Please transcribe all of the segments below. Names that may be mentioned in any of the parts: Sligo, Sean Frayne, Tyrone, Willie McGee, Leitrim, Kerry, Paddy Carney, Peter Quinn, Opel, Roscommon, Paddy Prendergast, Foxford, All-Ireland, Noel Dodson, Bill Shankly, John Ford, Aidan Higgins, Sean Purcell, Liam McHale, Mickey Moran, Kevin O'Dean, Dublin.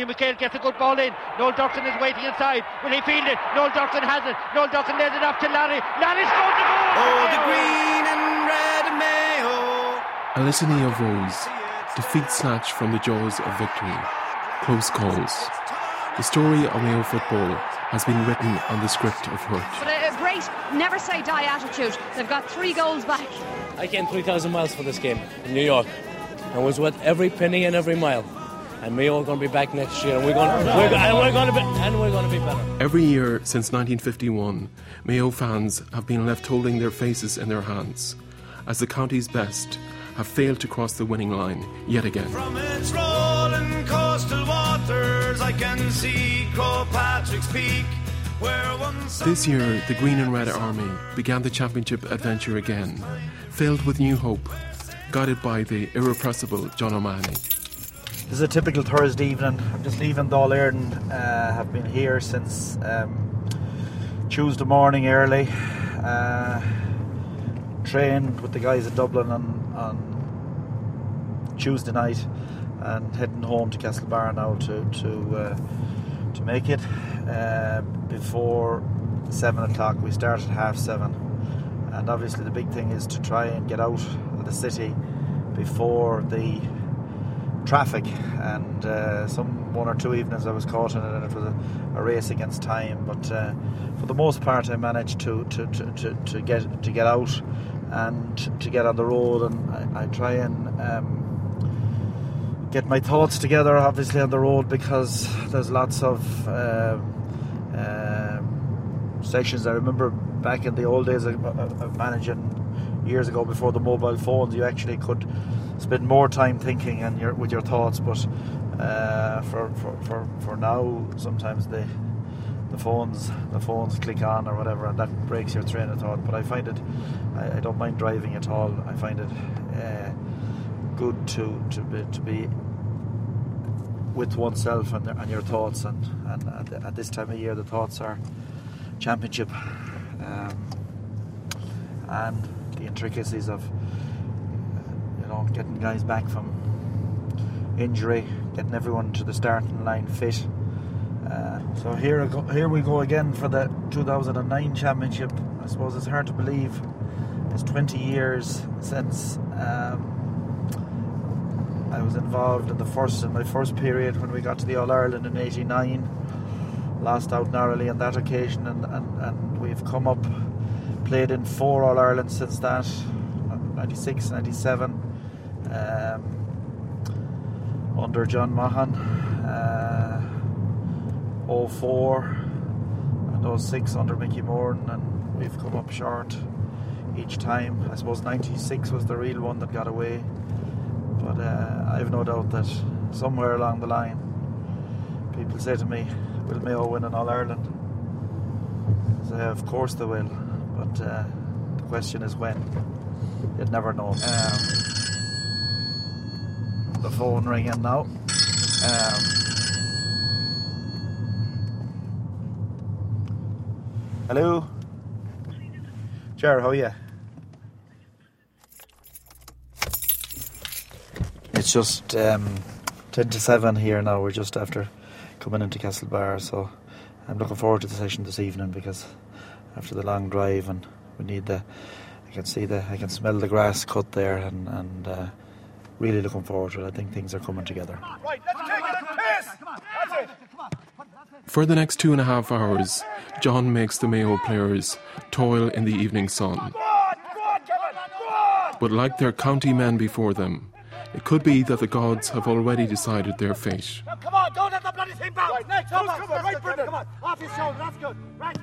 Liam McHale gets a good ball in. Noel Dodson is waiting inside. Will he field it? Noel Dodson has it. Noel Dodson lays it off to Larry. Larry scores the goal. Oh, the green and red Mayo. A litany of woes. Defeat snatched from the jaws of victory. Close calls. The story of Mayo football has been written on the script of hurt. But a great never-say-die attitude. They've got 3 goals back. I came 3,000 miles for this game in New York. I was worth every penny and every mile. And Mayo are going to be back next year, and we're going to be better. Every year since 1951, Mayo fans have been left holding their faces in their hands as the county's best have failed to cross the winning line yet again. From its rolling coastal waters, I can see Croagh Patrick's peak. This year, the Green and Red Army began the championship adventure again, filled with new hope, guided by the irrepressible John O'Mahony. This is a typical Thursday evening. I'm just leaving the All-Ireland. I've been here since Tuesday morning early. Trained with the guys in Dublin on Tuesday night and heading home to Castlebar now to make it before 7 o'clock. We start at 7:30, and obviously the big thing is to try and get out of the city before the traffic. And some 1 or 2 evenings I was caught in it, and it was a race against time. But for the most part, I managed to get out and to get on the road, and I try and get my thoughts together, obviously, on the road, because there's lots of sections. I remember back in the old days of managing years ago, before the mobile phones, you actually could spend more time thinking and with your thoughts. But for now, sometimes the phones click on or whatever, and that breaks your train of thought. But I find it, I don't mind driving at all. I find it good to be with oneself and your thoughts, and at this time of year the thoughts are championship and the intricacies of getting guys back from injury, getting everyone to the starting line fit. So here we go again for the 2009 championship. I suppose it's hard to believe it's 20 years since I was involved in my first period, when we got to the All-Ireland in 89, lost out narrowly on that occasion, and we've come up, played in 4 All-Ireland since that, 96, 97, under John Mahon, 04 and 06 under Mickey Moran, and we've come up short each time. I suppose 96 was the real one that got away. But I've no doubt that somewhere along the line, people say to me, "Will Mayo win an All-Ireland?" I say, of course they will, but the question is when. You'd never know. The phone ringing now. Hello? Ger, how are you? It's just 6:50 here now. We're just after coming into Castlebar, so I'm looking forward to the session this evening, because after the long drive, and we need I can smell the grass cut there, and really looking forward to it. I think things are coming together. Right, let's take it. That's it. For the next 2.5 hours, John makes the Mayo players toil in the evening sun. Go on. But like their county men before them, it could be that the gods have already decided their fate. Now, come on, don't let the bloody thing bounce. Right, next, come on, off your shoulder, that's good. Right.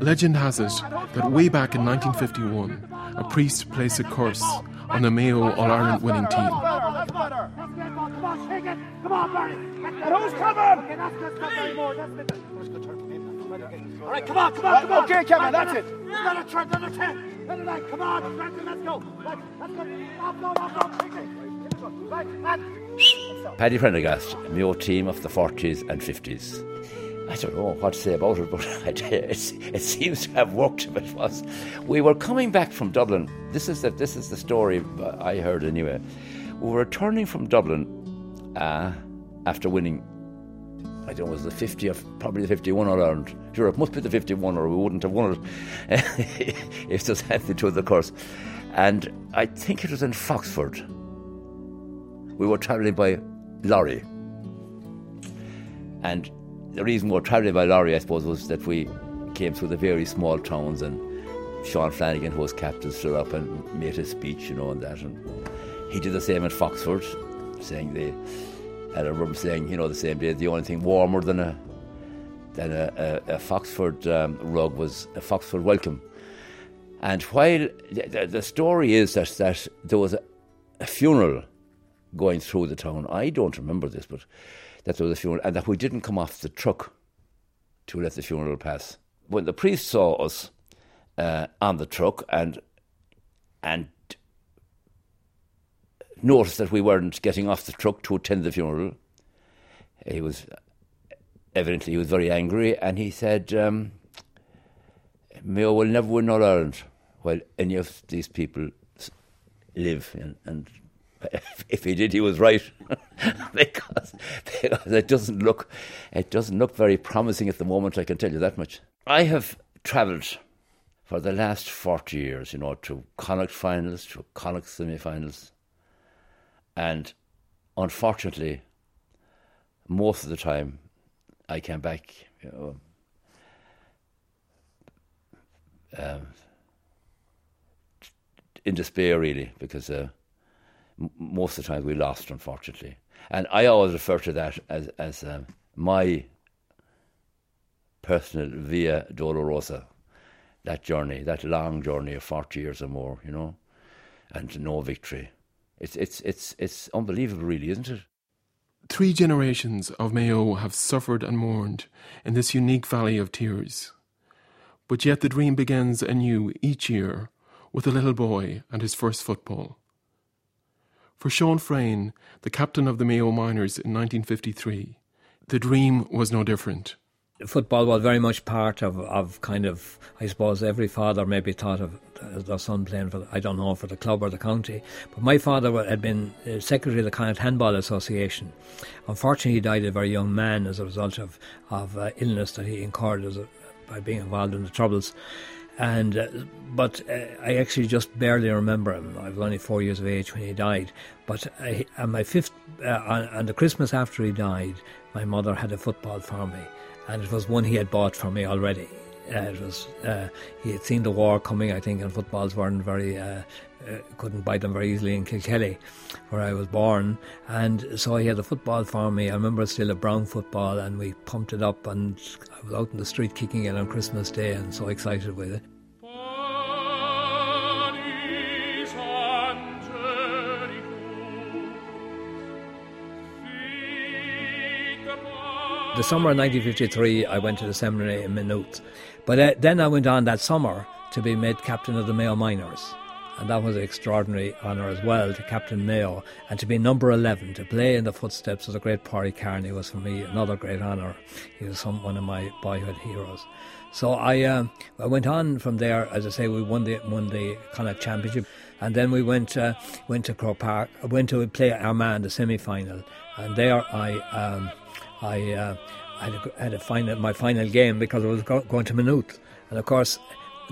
Legend has it that way back in 1951, a priest placed a curse on the Mayo All-Ireland winning team. All right, come on. Okay, Kevin, that's it. Another 10. Come on, let's go. Let's go. Paddy Prendergast, Mayo team of the 40s and 50s. I don't know what to say about it, but it seems to have worked a bit for us. We were coming back from Dublin. This is the story I heard anyway. We were returning from Dublin after winning I don't know, was the 50th, probably the 51 All-Ireland. Sure, it must be the 51 or we wouldn't have won it if there's anything to the course. And I think it was in Foxford. We were travelling by lorry. And the reason we were travelling by lorry, I suppose, was that we came through the very small towns, and Sean Flanagan, who was captain, stood up and made his speech, you know, and that. And he did the same at Foxford, saying they... And I remember saying, you know, the same day, the only thing warmer than a Foxford rug was a Foxford welcome. And while the story is that there was a funeral going through the town, I don't remember this, but that there was a funeral, and that we didn't come off the truck to let the funeral pass. When the priest saw us on the truck and noticed that we weren't getting off the truck to attend the funeral, he was very angry, and he said, Mayo will never win All-Ireland while any of these people live. And if he did, he was right, because it doesn't look very promising at the moment, I can tell you that much. I have travelled for the last 40 years, you know, to Connacht finals, to Connacht semi-finals. And unfortunately, most of the time, I came back, you know, in despair, really, because most of the time we lost, unfortunately. And I always refer to that as my personal Via Dolorosa, that journey, that long journey of 40 years or more, you know, and no victory. It's unbelievable, really, isn't it? Three generations of Mayo have suffered and mourned in this unique valley of tears. But yet the dream begins anew each year with a little boy and his first football. For Sean Frayne, the captain of the Mayo Miners in 1953, the dream was no different. Football was very much part of kind of, I suppose, every father maybe thought of their son playing for, I don't know, for the club or the county. But my father had been secretary of the Connacht Handball Association. Unfortunately, he died a very young man as a result of illness that he incurred by being involved in the troubles. And but I actually just barely remember him. I was only 4 years of age when he died. But on my fifth, on the Christmas after he died, my mother had a football for me. And it was one he had bought for me already. He had seen the war coming, I think, and footballs weren't couldn't buy them very easily in Kilkelly, where I was born. And so he had a football for me. I remember still a brown football, and we pumped it up, and I was out in the street kicking it on Christmas Day and so excited with it. The summer of 1953, I went to the seminary in Maynooth. But then I went on that summer to be made captain of the Mayo Miners. And that was an extraordinary honour as well, to captain Mayo. And to be number 11, to play in the footsteps of the great Paddy Carney, was for me another great honour. He was one of my boyhood heroes. So I went on from there. As I say, we won the Connacht Championship. And then we went to Croke Park, went to play Armagh in the semi-final. And there I had my final game, because I was going to Maynooth. And of course,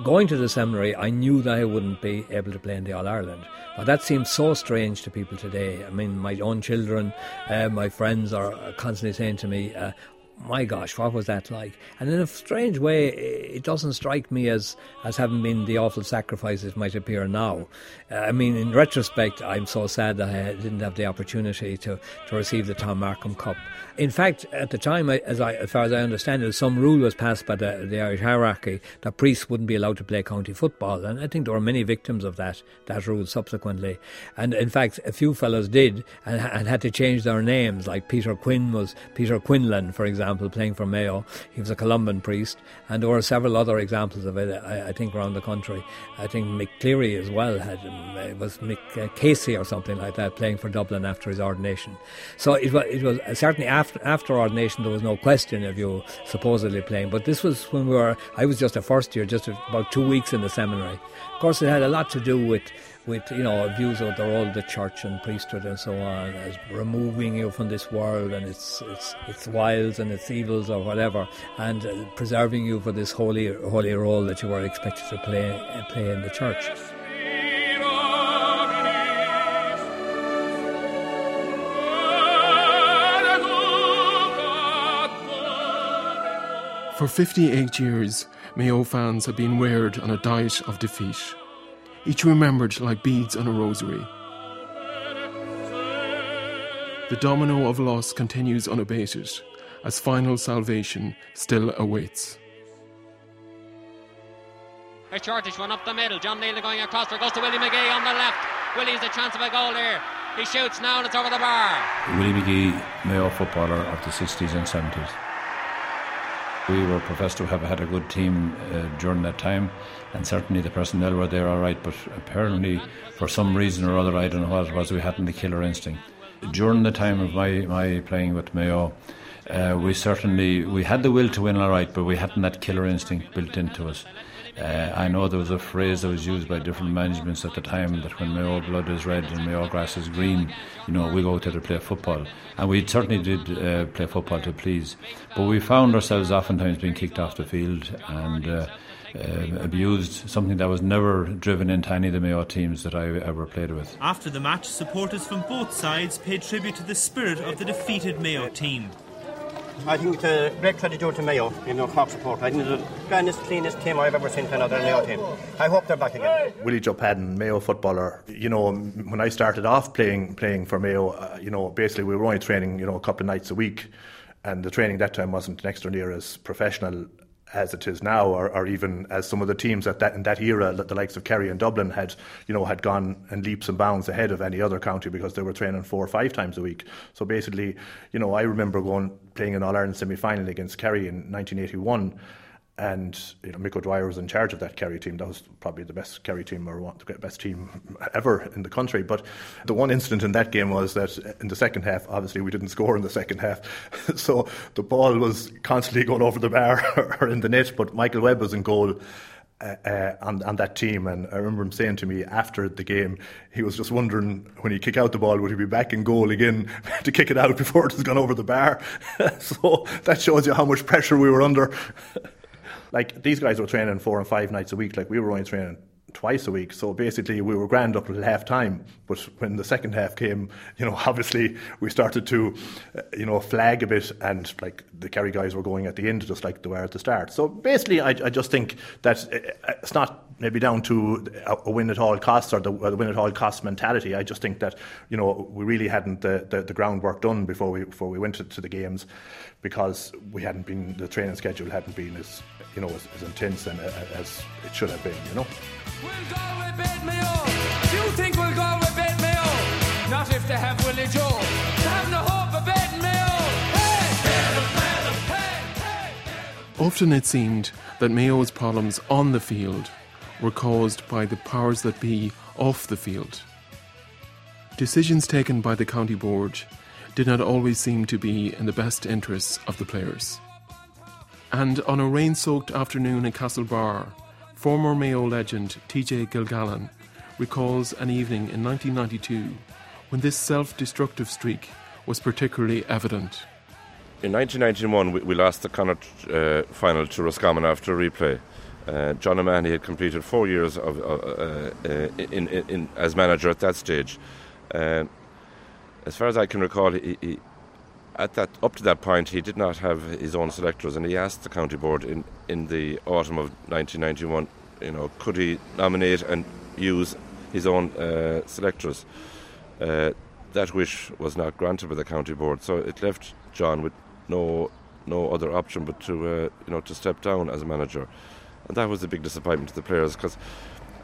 going to the seminary, I knew that I wouldn't be able to play in the All-Ireland. Now that seems so strange to people today. I mean, my own children, my friends are constantly saying to me, my gosh, what was that like? And in a strange way, it doesn't strike me as having been the awful sacrifice it might appear now. I mean, in retrospect, I'm so sad that I didn't have the opportunity to receive the Tom Markham Cup. In fact, at the time, as far as I understand it, some rule was passed by the Irish hierarchy that priests wouldn't be allowed to play county football. And I think there were many victims of that rule subsequently. And in fact, a few fellows did and had to change their names, like Peter Quinn was Peter Quinlan, for example, playing for Mayo. He was a Columban priest, and there were several other examples of it, I think, around the country. I think McCleary as well was Mick Casey or something like that, playing for Dublin after his ordination. So it was certainly after ordination, there was no question of you supposedly playing, but this was when I was just a first year, just about 2 weeks in the seminary. Of course, it had a lot to do with with, you know, views of their all the church and priesthood and so on as removing you from this world and its wiles and its evils or whatever, and preserving you for this holy role that you are expected to play in the church. For 58 years, Mayo fans have been reared on a diet of defeat, each remembered like beads on a rosary. The domino of loss continues unabated, as final salvation still awaits. A shortish one up the middle, John Neal going across, there goes to Willie McGee on the left. Willie's a chance of a goal there. He shoots now and it's over the bar. Willie McGee, Mayo footballer of the 60s and 70s. We were professed to have had a good team during that time, and certainly the personnel were there all right, but apparently for some reason or other, I don't know what it was, we hadn't the killer instinct. During the time of my playing with Mayo, we had the will to win all right, but we hadn't that killer instinct built into us. I know there was a phrase that was used by different managements at the time that when Mayo blood is red and Mayo grass is green, you know, we go out there to play football. And we certainly did play football to please. But we found ourselves oftentimes being kicked off the field and abused, something that was never driven into any of the Mayo teams that I ever played with. After the match, supporters from both sides paid tribute to the spirit of the defeated Mayo team. I think it's a great credit due to Mayo, even though Cork support. I think it's the grandest, cleanest team I've ever seen to another Mayo team. I hope they're back again. Willie Joe Padden, Mayo footballer. You know, when I started off playing for Mayo, basically we were only training, a couple of nights a week, and the training that time wasn't next or near as professional as it is now, or even as some of the teams in that era, the likes of Kerry and Dublin had gone in leaps and bounds ahead of any other county because they were training 4 or 5 times a week. So basically, I remember playing an All-Ireland semi-final against Kerry in 1981, and Mick O'Dwyer was in charge of that Kerry team. That was probably the best Kerry team or the best team ever in the country. But the one incident in that game was that in the second half, obviously we didn't score in the second half, so the ball was constantly going over the bar or in the net, but Michael Webb was in goal on that team, and I remember him saying to me after the game, he was just wondering when he kick out the ball, would he be back in goal again to kick it out before it has gone over the bar. So that shows you how much pressure we were under. Like, these guys were training 4 and 5 nights a week, like we were only training twice a week, so basically we were grand up at half time, but when the second half came, obviously we started to flag a bit, and like the Kerry guys were going at the end just like they were at the start. So basically I just think that it's not maybe down to a win at all costs or the win at all costs mentality. I just think that we really hadn't the groundwork done before we went to the games, because the training schedule hadn't been as intense and as it should have been. We'll go with Bed Mayo. Do you think we'll go with Bed Mayo? Not if they have Willie Joe. They have no hope of Bed Mayo. Hey! Often it seemed that Mayo's problems on the field were caused by the powers that be off the field. Decisions taken by the county board did not always seem to be in the best interests of the players. And on a rain-soaked afternoon in Castlebar, former Mayo legend TJ Gilgallen recalls an evening in 1992 when this self-destructive streak was particularly evident. In 1991, we lost the Connacht final to Roscommon after a replay. John O'Mahony had completed 4 years of as manager at that stage. As far as I can recall, he up to that point, he did not have his own selectors, and he asked the county board in the autumn of 1991, could he nominate and use his own selectors? That wish was not granted by the county board, so it left John with no other option but to to step down as manager, and that was a big disappointment to the players, because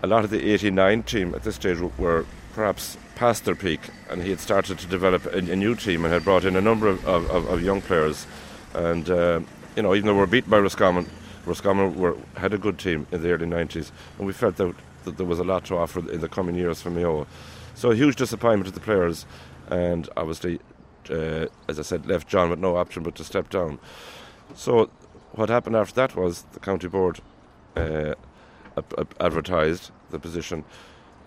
a lot of the 89 team at this stage were perhaps past their peak, and he had started to develop a new team and had brought in a number of young players, and even though we were beaten by Roscommon had a good team in the early 90s, and we felt that there was a lot to offer in the coming years for Mayo. So a huge disappointment to the players, and obviously as I said, left John with no option but to step down. So what happened after that was the county board advertised the position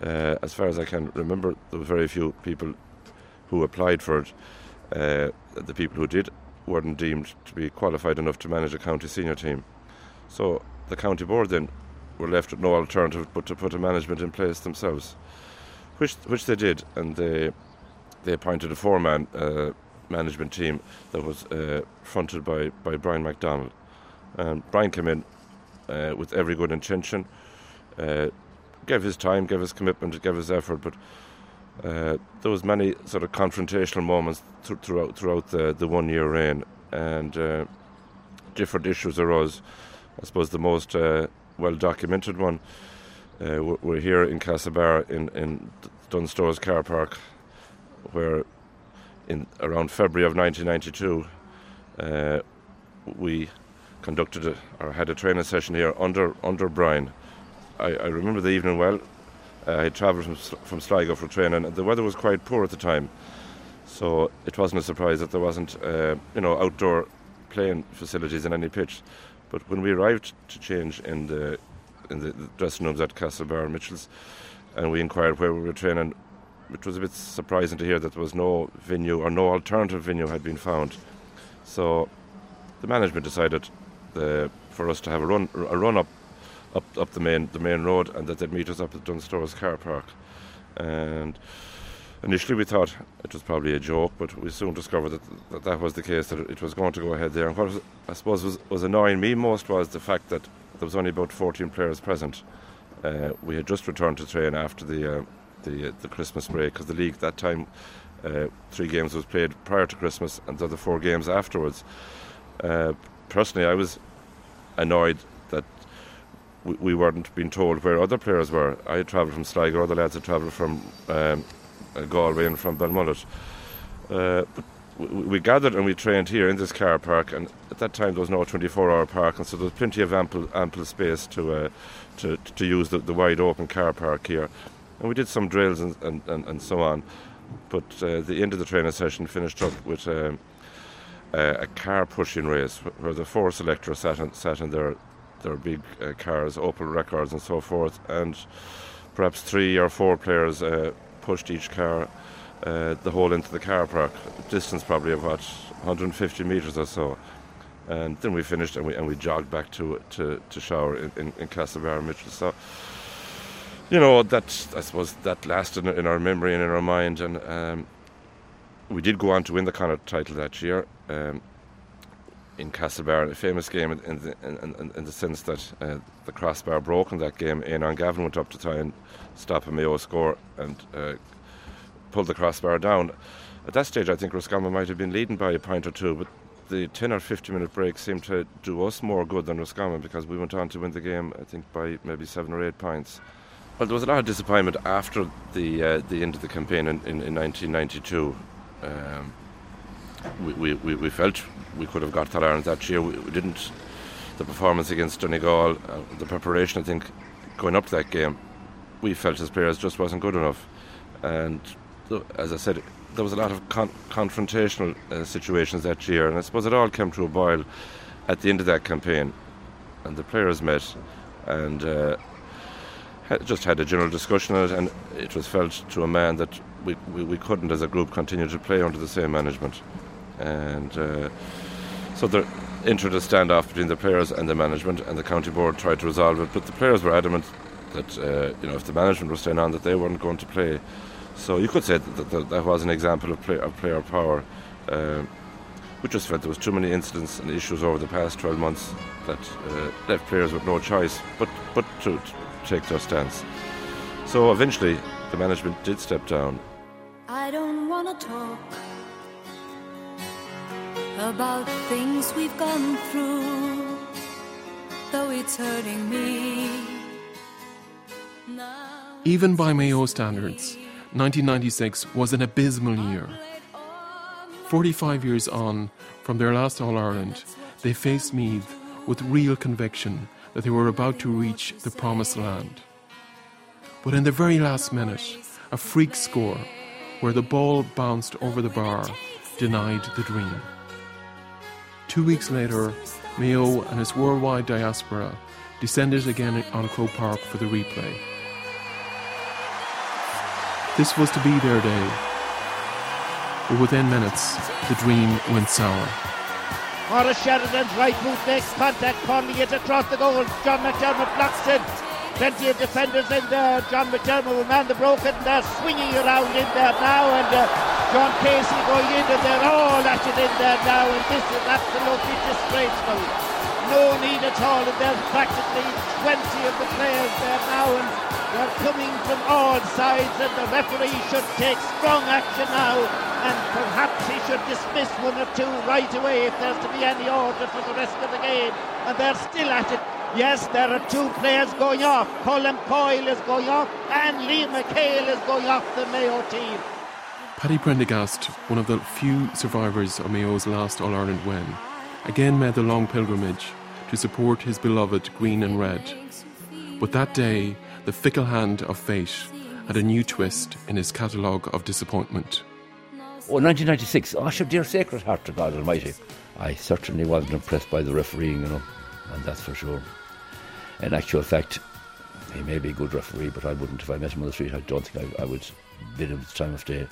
As far as I can remember, there were very few people who applied for it. The people who did weren't deemed to be qualified enough to manage a county senior team. So the county board then were left with no alternative but to put a management in place themselves, which they did, and they appointed a four-man management team that was fronted by Brian McDonnell. Brian came in with every good intention, gave his time, gave his commitment, gave his effort, but there was many sort of confrontational moments throughout the one-year reign, and different issues arose. I suppose the most well-documented one were here in Castlebar in Dunstore's car park, where in around February of 1992 we conducted had a training session here under Brian. I remember the evening well. I had travelled from Sligo for training, and the weather was quite poor at the time, so it wasn't a surprise that there wasn't outdoor playing facilities in any pitch. But when we arrived to change in the dressing rooms at Castlebar Mitchell's, and we inquired where we were training, it was a bit surprising to hear that there was no venue, or no alternative venue had been found. So the management decided for us to have a run up the main road, and that they'd meet us up at Dunstore's car park. And initially we thought it was probably a joke, but we soon discovered that was the case, that it was going to go ahead there. And what I suppose was annoying me most was the fact that there was only about 14 players present. We had just returned to train after the Christmas break, because the league at that time, 3 games was played prior to Christmas and the other 4 games afterwards. Personally, I was annoyed that we weren't being told where other players were. I had travelled from Sligo, other lads had travelled from Galway and from Balmullet. We gathered and we trained here in this car park, and at that time there was no 24-hour parking, so there was plenty of ample space to use the wide open car park here. And we did some drills and so on, but the end of the training session finished up with a car pushing race where the 4 selectors sat in their big cars, Opel Records and so forth, and perhaps 3 or 4 players pushed each car the whole into the car park, a distance probably of 150 metres or so. And then we finished and we jogged back to shower in Castlebar Mitchell. So, that lasted in our memory and in our mind, and we did go on to win the Connacht title that year. In Castlebar, a famous game in the sense that the crossbar broke in that game. Éineann Gavin went up to try and stop a Mayo score and pulled the crossbar down. At that stage, I think Roscommon might have been leading by a pint or two, but the 10 or 15-minute break seemed to do us more good than Roscommon, because we went on to win the game, I think, by maybe 7 or 8 pints. Well, there was a lot of disappointment after the end of the campaign in 1992. We felt we could have got that Ireland that year. We didn't. The performance against Donegal, the preparation, I think, going up to that game, we felt as players just wasn't good enough. And as I said, there was a lot of confrontational situations that year, and I suppose it all came to a boil at the end of that campaign. And the players met and just had a general discussion on it, and it was felt to a man that we couldn't, as a group, continue to play under the same management. And so there entered a standoff between the players and the management, and the county board tried to resolve it, but the players were adamant that if the management was staying on, that they weren't going to play. So you could say that was an example of player power. We just felt there was too many incidents and issues over the past 12 months that left players with no choice but to take their stance. So eventually the management did step down. I don't want to talk about things we've gone through, though it's hurting me now. Even by Mayo standards, 1996 was an abysmal year. 45 years on from their last All-Ireland, they faced Meath with real conviction that they were about to reach the promised land. But in the very last minute, a freak score where the ball bounced over the bar denied the dream. 2 weeks later, Mayo and its worldwide diaspora descended again on Croke Park for the replay. This was to be their day. But within minutes, the dream went sour. Morris Sheridan's right boot makes contact, Conley is across the goal, John McDermott blocks in. Plenty of defenders in there, John McDermott will man the broken, they're swinging around in there now, and John Casey going in and they're all at it in there now, and this is absolutely disgraceful. No need at all, and there's practically 20 of the players there now, and they're coming from all sides, and the referee should take strong action now, and perhaps he should dismiss one or two right away if there's to be any order for the rest of the game, and they're still at it. Yes, there are two players going off. Colin Coyle is going off and Lee McHale is going off the Mayo team. Paddy Prendergast, one of the few survivors of Mayo's last All-Ireland win, again made the long pilgrimage to support his beloved green and red. But that day, the fickle hand of fate had a new twist in his catalogue of disappointment. Oh, 1996, oh, dear sacred heart to God Almighty. I certainly wasn't impressed by the refereeing, you know, and that's for sure. In actual fact, he may be a good referee, but I wouldn't, if I met him on the street, I don't think I would bid him the time of day.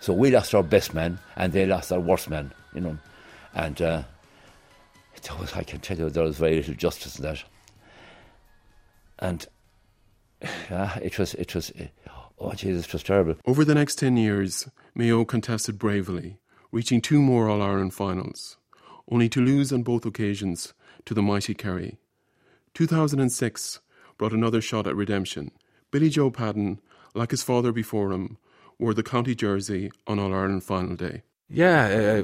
So we lost our best man, and they lost our worst man, you know. And I can tell you, there was very little justice in that. And it was terrible. Over the next 10 years, Mayo contested bravely, reaching 2 more All-Ireland finals, only to lose on both occasions to the mighty Kerry. 2006 brought another shot at redemption. Willie Joe Padden, like his father before him, wore the county jersey on All-Ireland final day. Yeah,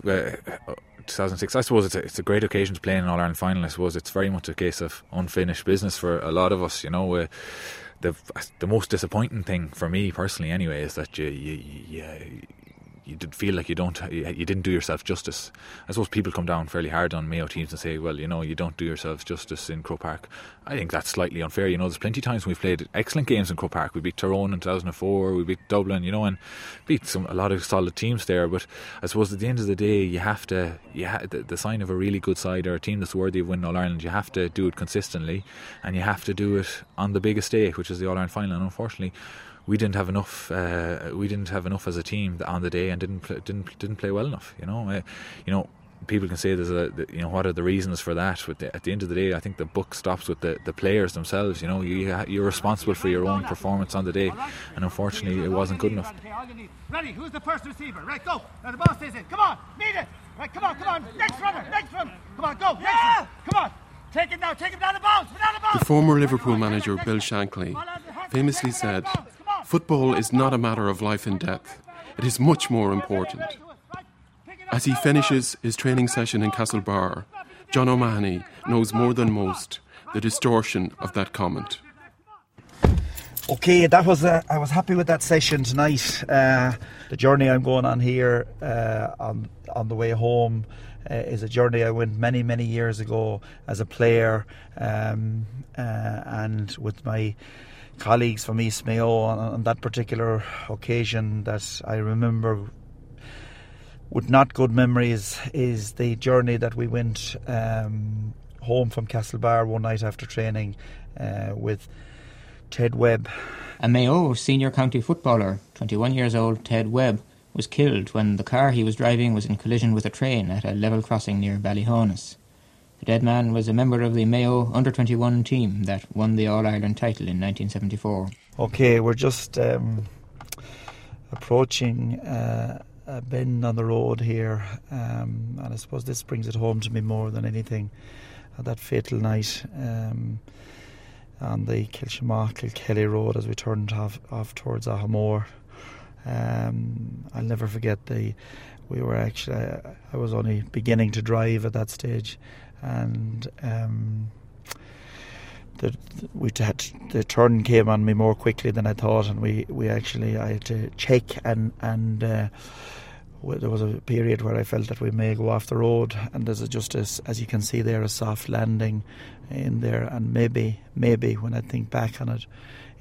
2006, I suppose it's a great occasion to play in an All-Ireland final. I suppose it's very much a case of unfinished business for a lot of us, you know. The most disappointing thing for me personally anyway is that you did feel like you didn't do yourself justice. I suppose people come down fairly hard on Mayo teams and say, well, you know, you don't do yourselves justice in Croke Park. I think that's slightly unfair. You know, there's plenty of times we've played excellent games in Croke Park. We beat Tyrone in 2004, we beat Dublin, you know, and beat a lot of solid teams there. But I suppose at the end of the day, you have to, the sign of a really good side or a team that's worthy of winning All-Ireland, you have to do it consistently and you have to do it on the biggest day, which is the All-Ireland final. And unfortunately, we didn't have enough. We didn't have enough as a team on the day, and didn't play well enough. You know, people can say what are the reasons for that? At the end of the day, I think the buck stops with the players themselves. You know, you're responsible for your own performance on the day, and unfortunately, it wasn't good enough. Ready? Who's the first receiver? Right, go. Now the ball stays in. Come on, meet it. Right, come on. Next runner. Come on, go. Next one. Come on. Take it now. Take it down the bounds. The former Liverpool manager Bill Shankly famously said, "Football is not a matter of life and death. It is much more important." As he finishes his training session in Castlebar, John O'Mahony knows more than most the distortion of that comment. Okay, that was I was happy with that session tonight. The journey I'm going on here on the way home is a journey I went many, many years ago as a player and with my colleagues from East Mayo on that particular occasion that I remember with not good memories is the journey that we went home from Castlebar one night after training with Ted Webb. A Mayo senior county footballer, 21 years old Ted Webb, was killed when the car he was driving was in collision with a train at a level crossing near Ballyhaunis. The dead man was a member of the Mayo Under-21 team that won the All-Ireland title in 1974. OK, we're just approaching a bend on the road here, and I suppose this brings it home to me more than anything. That fatal night on the Kilkelly road as we turned off towards Ahamore. I'll never forget I was only beginning to drive at that stage. And the turn came on me more quickly than I thought, and I had to check, and there was a period where I felt that we may go off the road, and there's as you can see there, a soft landing in there, and maybe when I think back on it,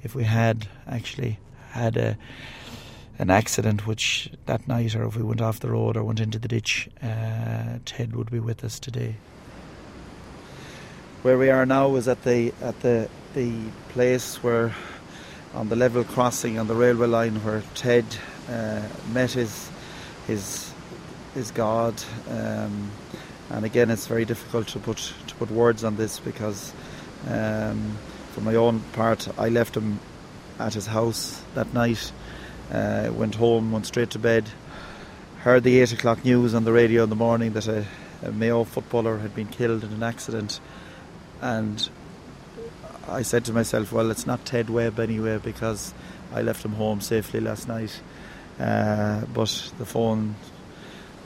if we had actually had an accident which that night, or if we went off the road or went into the ditch, Ted would be with us today. Where we are now is at the place where on the level crossing on the railway line where Ted met his God, and again it's very difficult to put words on this because for my own part I left him at his house that night, went home, went straight to bed, heard the 8 o'clock news on the radio in the morning that a Mayo footballer had been killed in an accident, and I said to myself, well, it's not Ted Webb anyway because I left him home safely last night. But the phone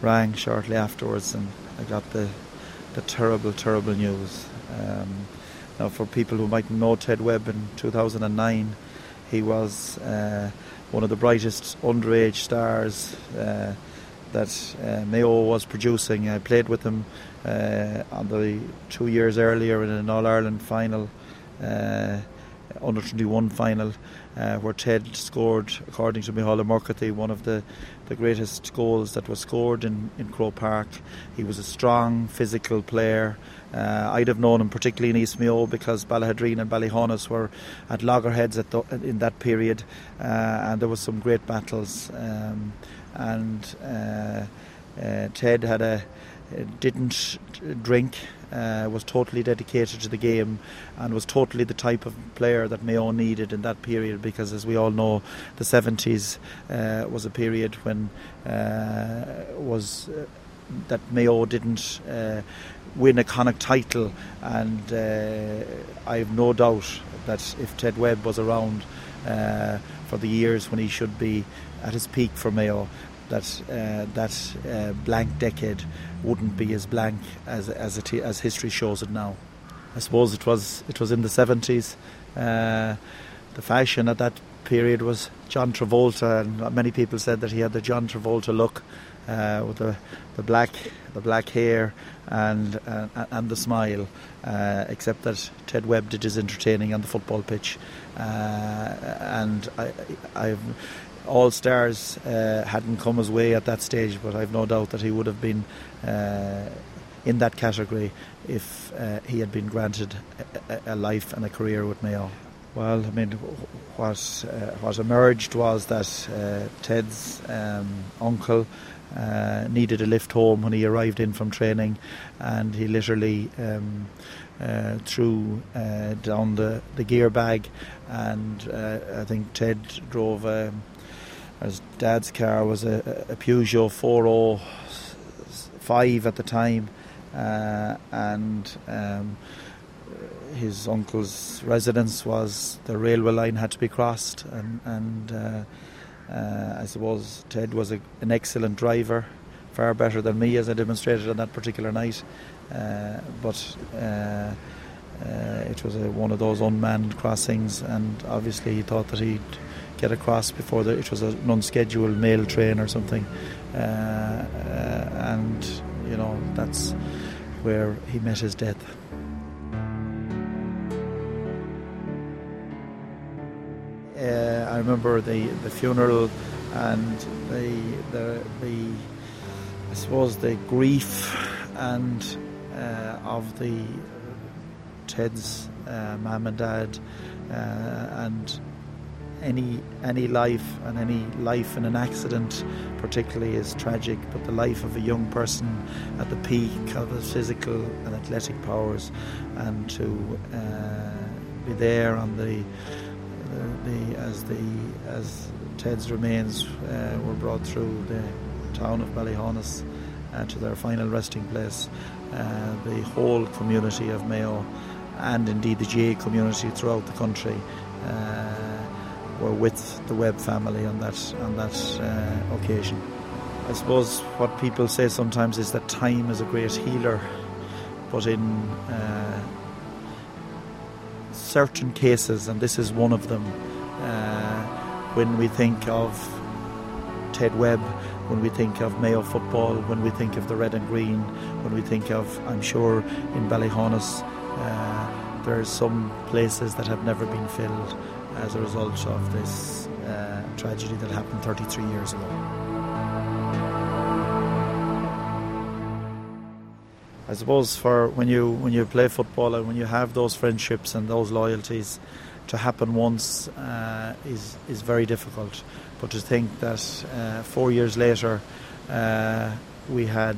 rang shortly afterwards and I got the terrible news. Now, for people who might know Ted Webb, in 2009 he was one of the brightest underage stars that Mayo was producing. I played with him on the 2 years earlier in an All-Ireland final, under 21 final, where Ted scored, according to Micheál Murchithy, one of the greatest goals that was scored in Croke Park. He was a strong physical player. I'd have known him particularly in East Mayo because Ballaghaderreen and Ballyhaunis were at loggerheads in that period, and there was some great battles, and Ted had didn't drink, was totally dedicated to the game, and was totally the type of player that Mayo needed in that period, because as we all know, the 70s was a period when that Mayo didn't win a Connacht title, and I have no doubt that if Ted Webb was around for the years when he should be at his peak for Mayo, that blank decade wouldn't be as blank as history shows it now. I suppose it was in the 70s. The fashion at that period was John Travolta, and many people said that he had the John Travolta look, with the black hair and the smile, except that Ted Webb did his entertaining on the football pitch, and I've. All stars hadn't come his way at that stage, but I've no doubt that he would have been in that category if he had been granted a life and a career with Mayo. Well, I mean, what emerged was that Ted's uncle needed a lift home when he arrived in from training, and he literally threw down the gear bag, and I think Ted drove his dad's car was a Peugeot 405 at the time, and his uncle's residence was, the railway line had to be crossed, and I suppose Ted was an excellent driver, far better than me, as I demonstrated on that particular night, but it was one of those unmanned crossings, and obviously he thought that he'd get across before it was an unscheduled mail train or something, and you know, that's where he met his death. I remember the funeral and the I suppose the grief and of the Ted's mum and dad, and any life, and any life in an accident particularly, is tragic, but the life of a young person at the peak of his physical and athletic powers, and to be there on as Ted's remains were brought through the town of Ballyhaunis to their final resting place, the whole community of Mayo, and indeed the GA community throughout the country, were with the Webb family on that occasion. I suppose what people say sometimes is that time is a great healer, but in certain cases, and this is one of them, when we think of Ted Webb, when we think of Mayo football, when we think of the red and green, when we think of, I'm sure, in Ballyhaunis, there are some places that have never been filled as a result of this tragedy that happened 33 years ago. I suppose for when you play football and when you have those friendships and those loyalties, to happen once is very difficult. But to think that 4 years later we had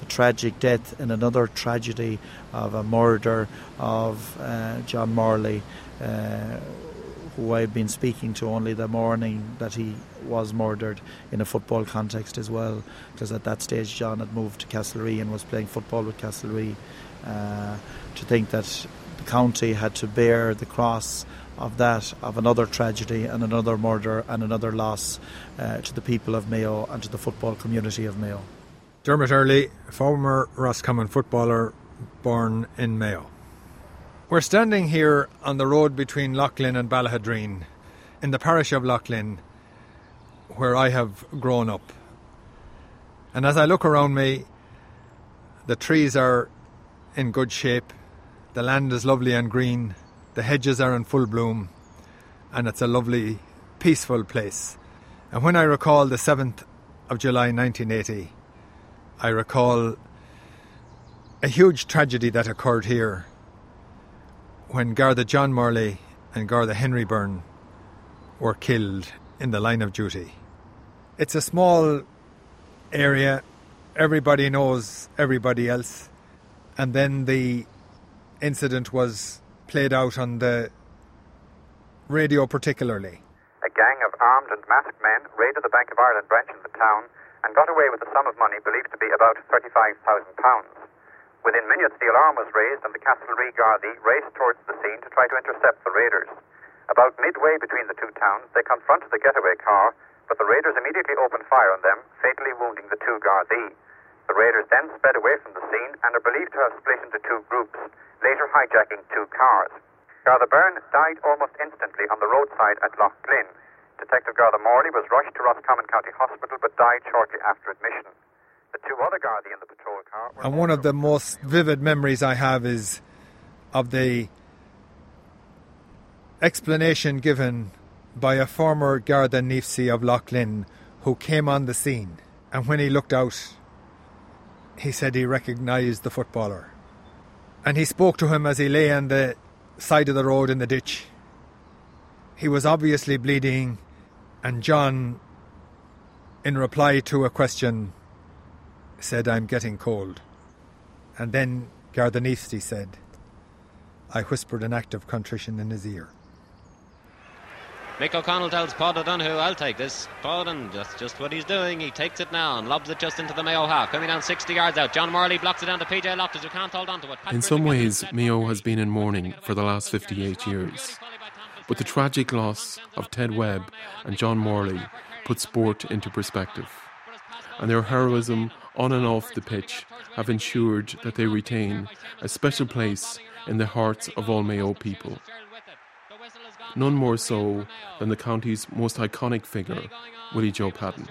the tragic death and another tragedy of a murder of John Morley, who I've been speaking to only the morning that he was murdered, in a football context as well, because at that stage John had moved to Castlereagh and was playing football with Castlereagh. To think that the county had to bear the cross of that, of another tragedy and another murder and another loss to the people of Mayo and to the football community of Mayo. Dermot Early, former Roscommon footballer born in Mayo. We're standing here on the road between Loughglynn and Ballaghaderreen, in the parish of Loughglynn, where I have grown up. And as I look around me, the trees are in good shape, the land is lovely and green, the hedges are in full bloom, and it's a lovely, peaceful place. And when I recall the 7th of July 1980, I recall a huge tragedy that occurred here, when Garda John Morley and Garda Henry Byrne were killed in the line of duty. It's a small area, everybody knows everybody else, and then the incident was played out on the radio particularly. A gang of armed and masked men raided the Bank of Ireland branch in the town and got away with a sum of money believed to be about £35,000. Within minutes, the alarm was raised and the Castlereagh Gardaí raced towards the scene to try to intercept the raiders. About midway between the two towns, they confronted the getaway car, but the raiders immediately opened fire on them, fatally wounding the two Gardaí. The raiders then sped away from the scene and are believed to have split into two groups, later hijacking two cars. Garda Byrne died almost instantly on the roadside at Loughglynn. Detective Garda Morley was rushed to Roscommon County Hospital but died shortly after admission. The two other Gardaí in the patrol car were... And one of the most vivid memories I have is of the explanation given by a former Garda Níofaí of Loughglynn who came on the scene. And when he looked out, he said he recognised the footballer. And he spoke to him as he lay on the side of the road in the ditch. He was obviously bleeding, and John, in reply to a question, said, "I'm getting cold." And then Garda Níofaí said, "I whispered an act of contrition in his ear." Mick O'Connell tells Paud O'Donhoo, "I'll take this." Paud, and that's just what he's doing. He takes it now and lobs it just into the Mayo half. Coming down 60 yards out, John Morley blocks it down to PJ Loftus, who can't hold on to it. In some ways, Mayo has been in mourning for the last 58 years. But the tragic loss of Ted Webb and John Morley put sport into perspective. And their heroism on and off the pitch have ensured that they retain a special place in the hearts of all Mayo people. None more so than the county's most iconic figure, Willie Joe Padden.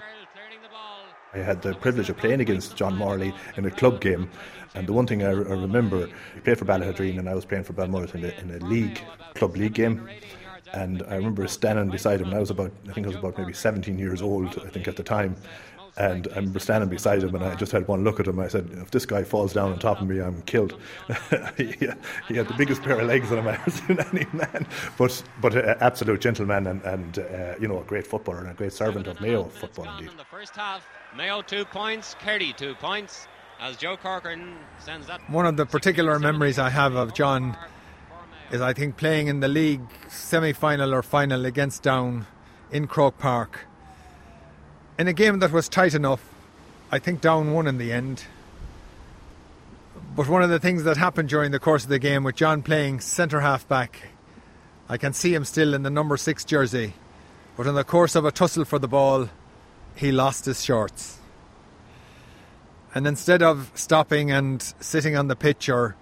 I had the privilege of playing against John Morley in a club game, and the one thing I remember, I played for Ballaghaderreen and I was playing for Balmorth in a club league game. And I remember standing beside him, and I was about maybe 17 years old, I think, at the time. And I remember standing beside him, and I just had one look at him. I said, "If this guy falls down on top of me, I'm killed." He had the biggest pair of legs that I've ever seen any man, but an absolute gentleman, and a great footballer and a great servant of Mayo football indeed. In the first half, Mayo 2 points, Kerry 2 points. As Joe Corcoran sends that. One of the particular memories I have of John is, I think, playing in the league semi-final or final against Down in Croke Park. In a game that was tight enough, I think Down won in the end. But one of the things that happened during the course of the game, with John playing centre-half back, I can see him still in the number 6 jersey, but in the course of a tussle for the ball, he lost his shorts. And instead of stopping and sitting on the pitch or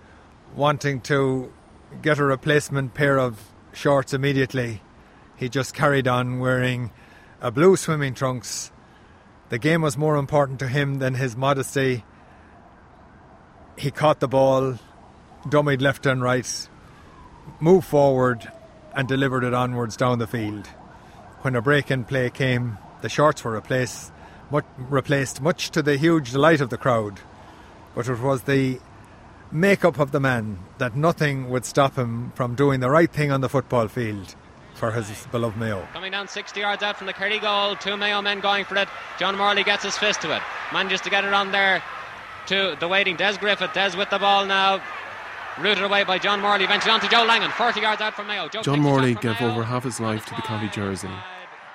wanting to get a replacement pair of shorts immediately, he just carried on wearing a blue swimming trunks. The game was more important to him than his modesty. He caught the ball, dummied left and right, moved forward and delivered it onwards down the field. When a break in play came, the shorts were replaced, much to the huge delight of the crowd. But it was the make-up of the man, that nothing would stop him from doing the right thing on the football field for his beloved Mayo. Coming down 60 yards out from the Kerry goal, two Mayo men going for it. John Morley gets his fist to it, manages to get it on there to the waiting Des Griffith. Des with the ball now, rooted away by John Morley, eventually on to Joe Langan, 40 yards out from Mayo. John Morley gave Mayo over half his life to the county jersey,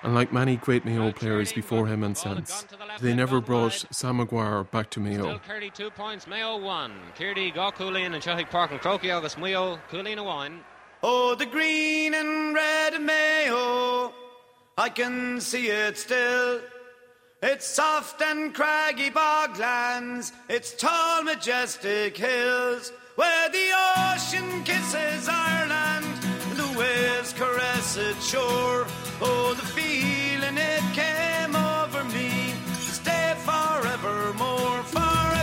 and like many great Mayo players before him and since, they never brought Sam Maguire back to Mayo. Still 2 points, Mayo 1. Kirdy Go Coolin and Chohick Park and Croke Agus Mayo Coolina 1. Oh, the green and red of Mayo, I can see it still. It's soft and craggy boglands, it's tall majestic hills, where the ocean kisses Ireland, the waves caress its shore. Oh, the feeling it came over me, stay forevermore, forevermore.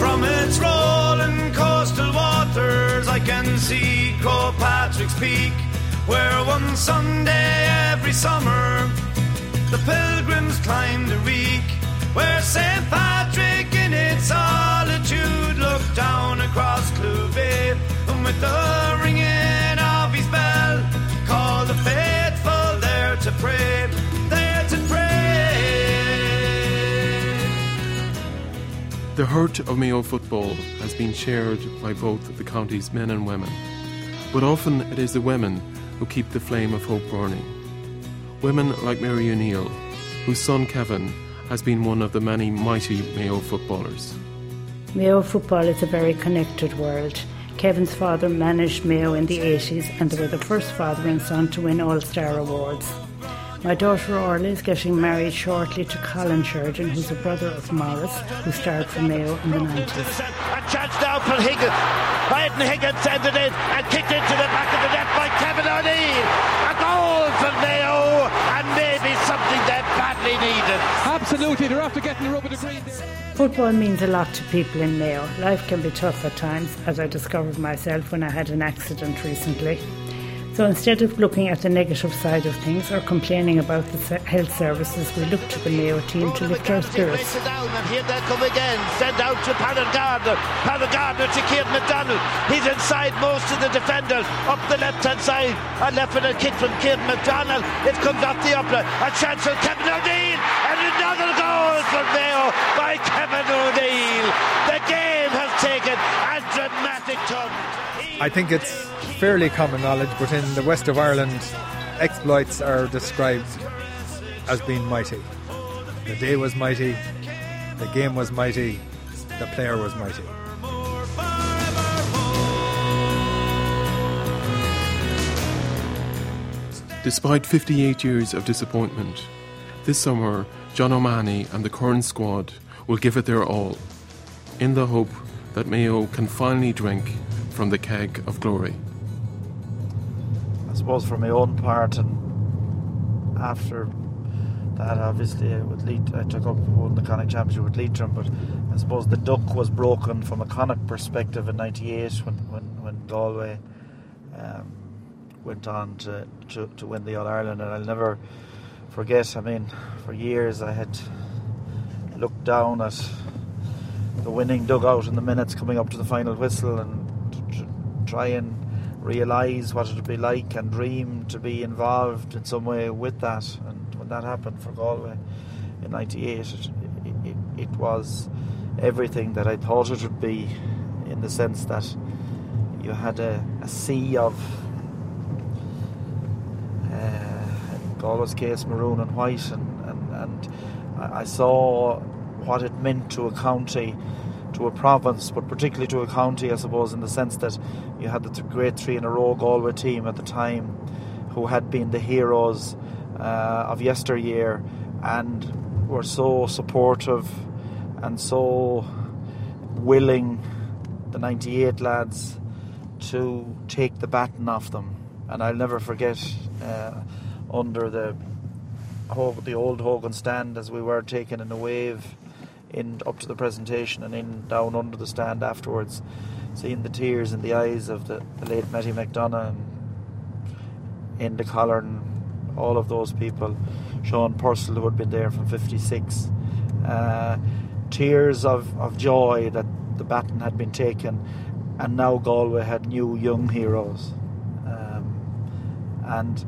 From its rolling coastal waters I can see Croagh Patrick's Peak, where one Sunday every summer the pilgrims climbed the reek, where St. Patrick in its solitude looked down across Clouvet, and with the ringing of his bell called the faithful there to pray, there to pray. The hurt of Mayo football has been shared by both the county's men and women, but often it is the women who keep the flame of hope burning. Women like Mary O'Neill, whose son Kevin has been one of the many mighty Mayo footballers. Mayo football is a very connected world. Kevin's father managed Mayo in the 80s and they were the first father and son to win All-Star awards. My daughter Orla is getting married shortly to Colin Sheridan, who's a brother of Morris, who starred for Mayo in the 90s. A chance now for Higgins. Aidan Higgins sent it in and kicked into the back of the net by Kevin O'Dean. A goal for Mayo, and maybe something they badly needed. Absolutely, they're after getting the rubber to green there. Football means a lot to people in Mayo. Life can be tough at times, as I discovered myself when I had an accident recently. So instead of looking at the negative side of things or complaining about the health services, we look to the Mayo team to lift our spirits. And here they come again, send out to Paddy Gardner to Keir McDonnell. He's inside most of the defenders, up the left-hand side, a left-handed kick from Keir McDonnell. It comes off the upper, a chance for Kevin O'Dean, and another goal for Mayo by Kevin O'Dean. The game has taken a dramatic turn. I think it's fairly common knowledge, but in the west of Ireland, exploits are described as being mighty. The day was mighty, the game was mighty, the player was mighty. Despite 58 years of disappointment, this summer John O'Mahony and the current squad will give it their all, in the hope that Mayo can finally drink from the keg of glory. I suppose for my own part, and after that obviously I took up won the Connacht Championship with Leitrim, but I suppose the duck was broken from a Connacht perspective in 98 when Galway went on to win the All-Ireland, and I'll never forget. I mean, for years I had looked down at the winning dugout in the minutes coming up to the final whistle and try and realise what it would be like and dream to be involved in some way with that. And when that happened for Galway in 98, it was everything that I thought it would be, in the sense that you had a sea of, in Galway's case, maroon and white, and I saw what it meant to a county, to a province, but particularly to a county, I suppose, in the sense that you had the great three in a row Galway team at the time, who had been the heroes of yesteryear and were so supportive and so willing, the 98 lads, to take the baton off them. And I'll never forget, under the old Hogan stand, as we were taken in a wave in up to the presentation and in down under the stand afterwards, seeing the tears in the eyes of the late Matty McDonagh and Enda Collarn, all of those people. Sean Purcell, who had been there from 56. Tears of joy that the baton had been taken, and now Galway had new young heroes. And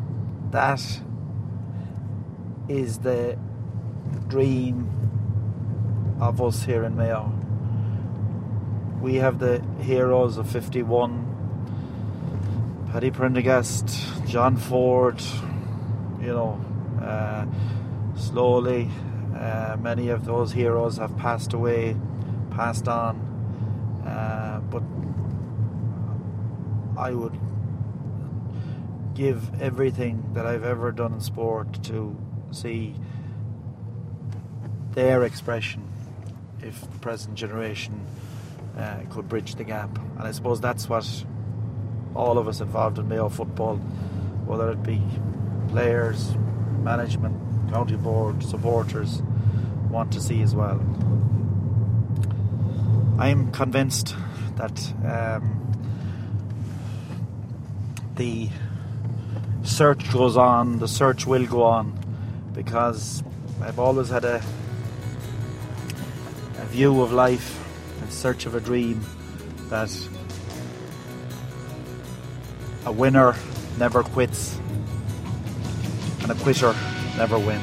that is the dream of us here in Mayo. We have the heroes of 51, Paddy Prendergast, John Ford, slowly many of those heroes have passed away, passed on, but I would give everything that I've ever done in sport to see their expression if the present generation could bridge the gap. And I suppose that's what all of us involved in Mayo football, whether it be players, management, county board, supporters, want to see as well. I'm convinced that the search goes on, the search will go on, because I've always had a view of life in search of a dream that a winner never quits and a quitter never wins.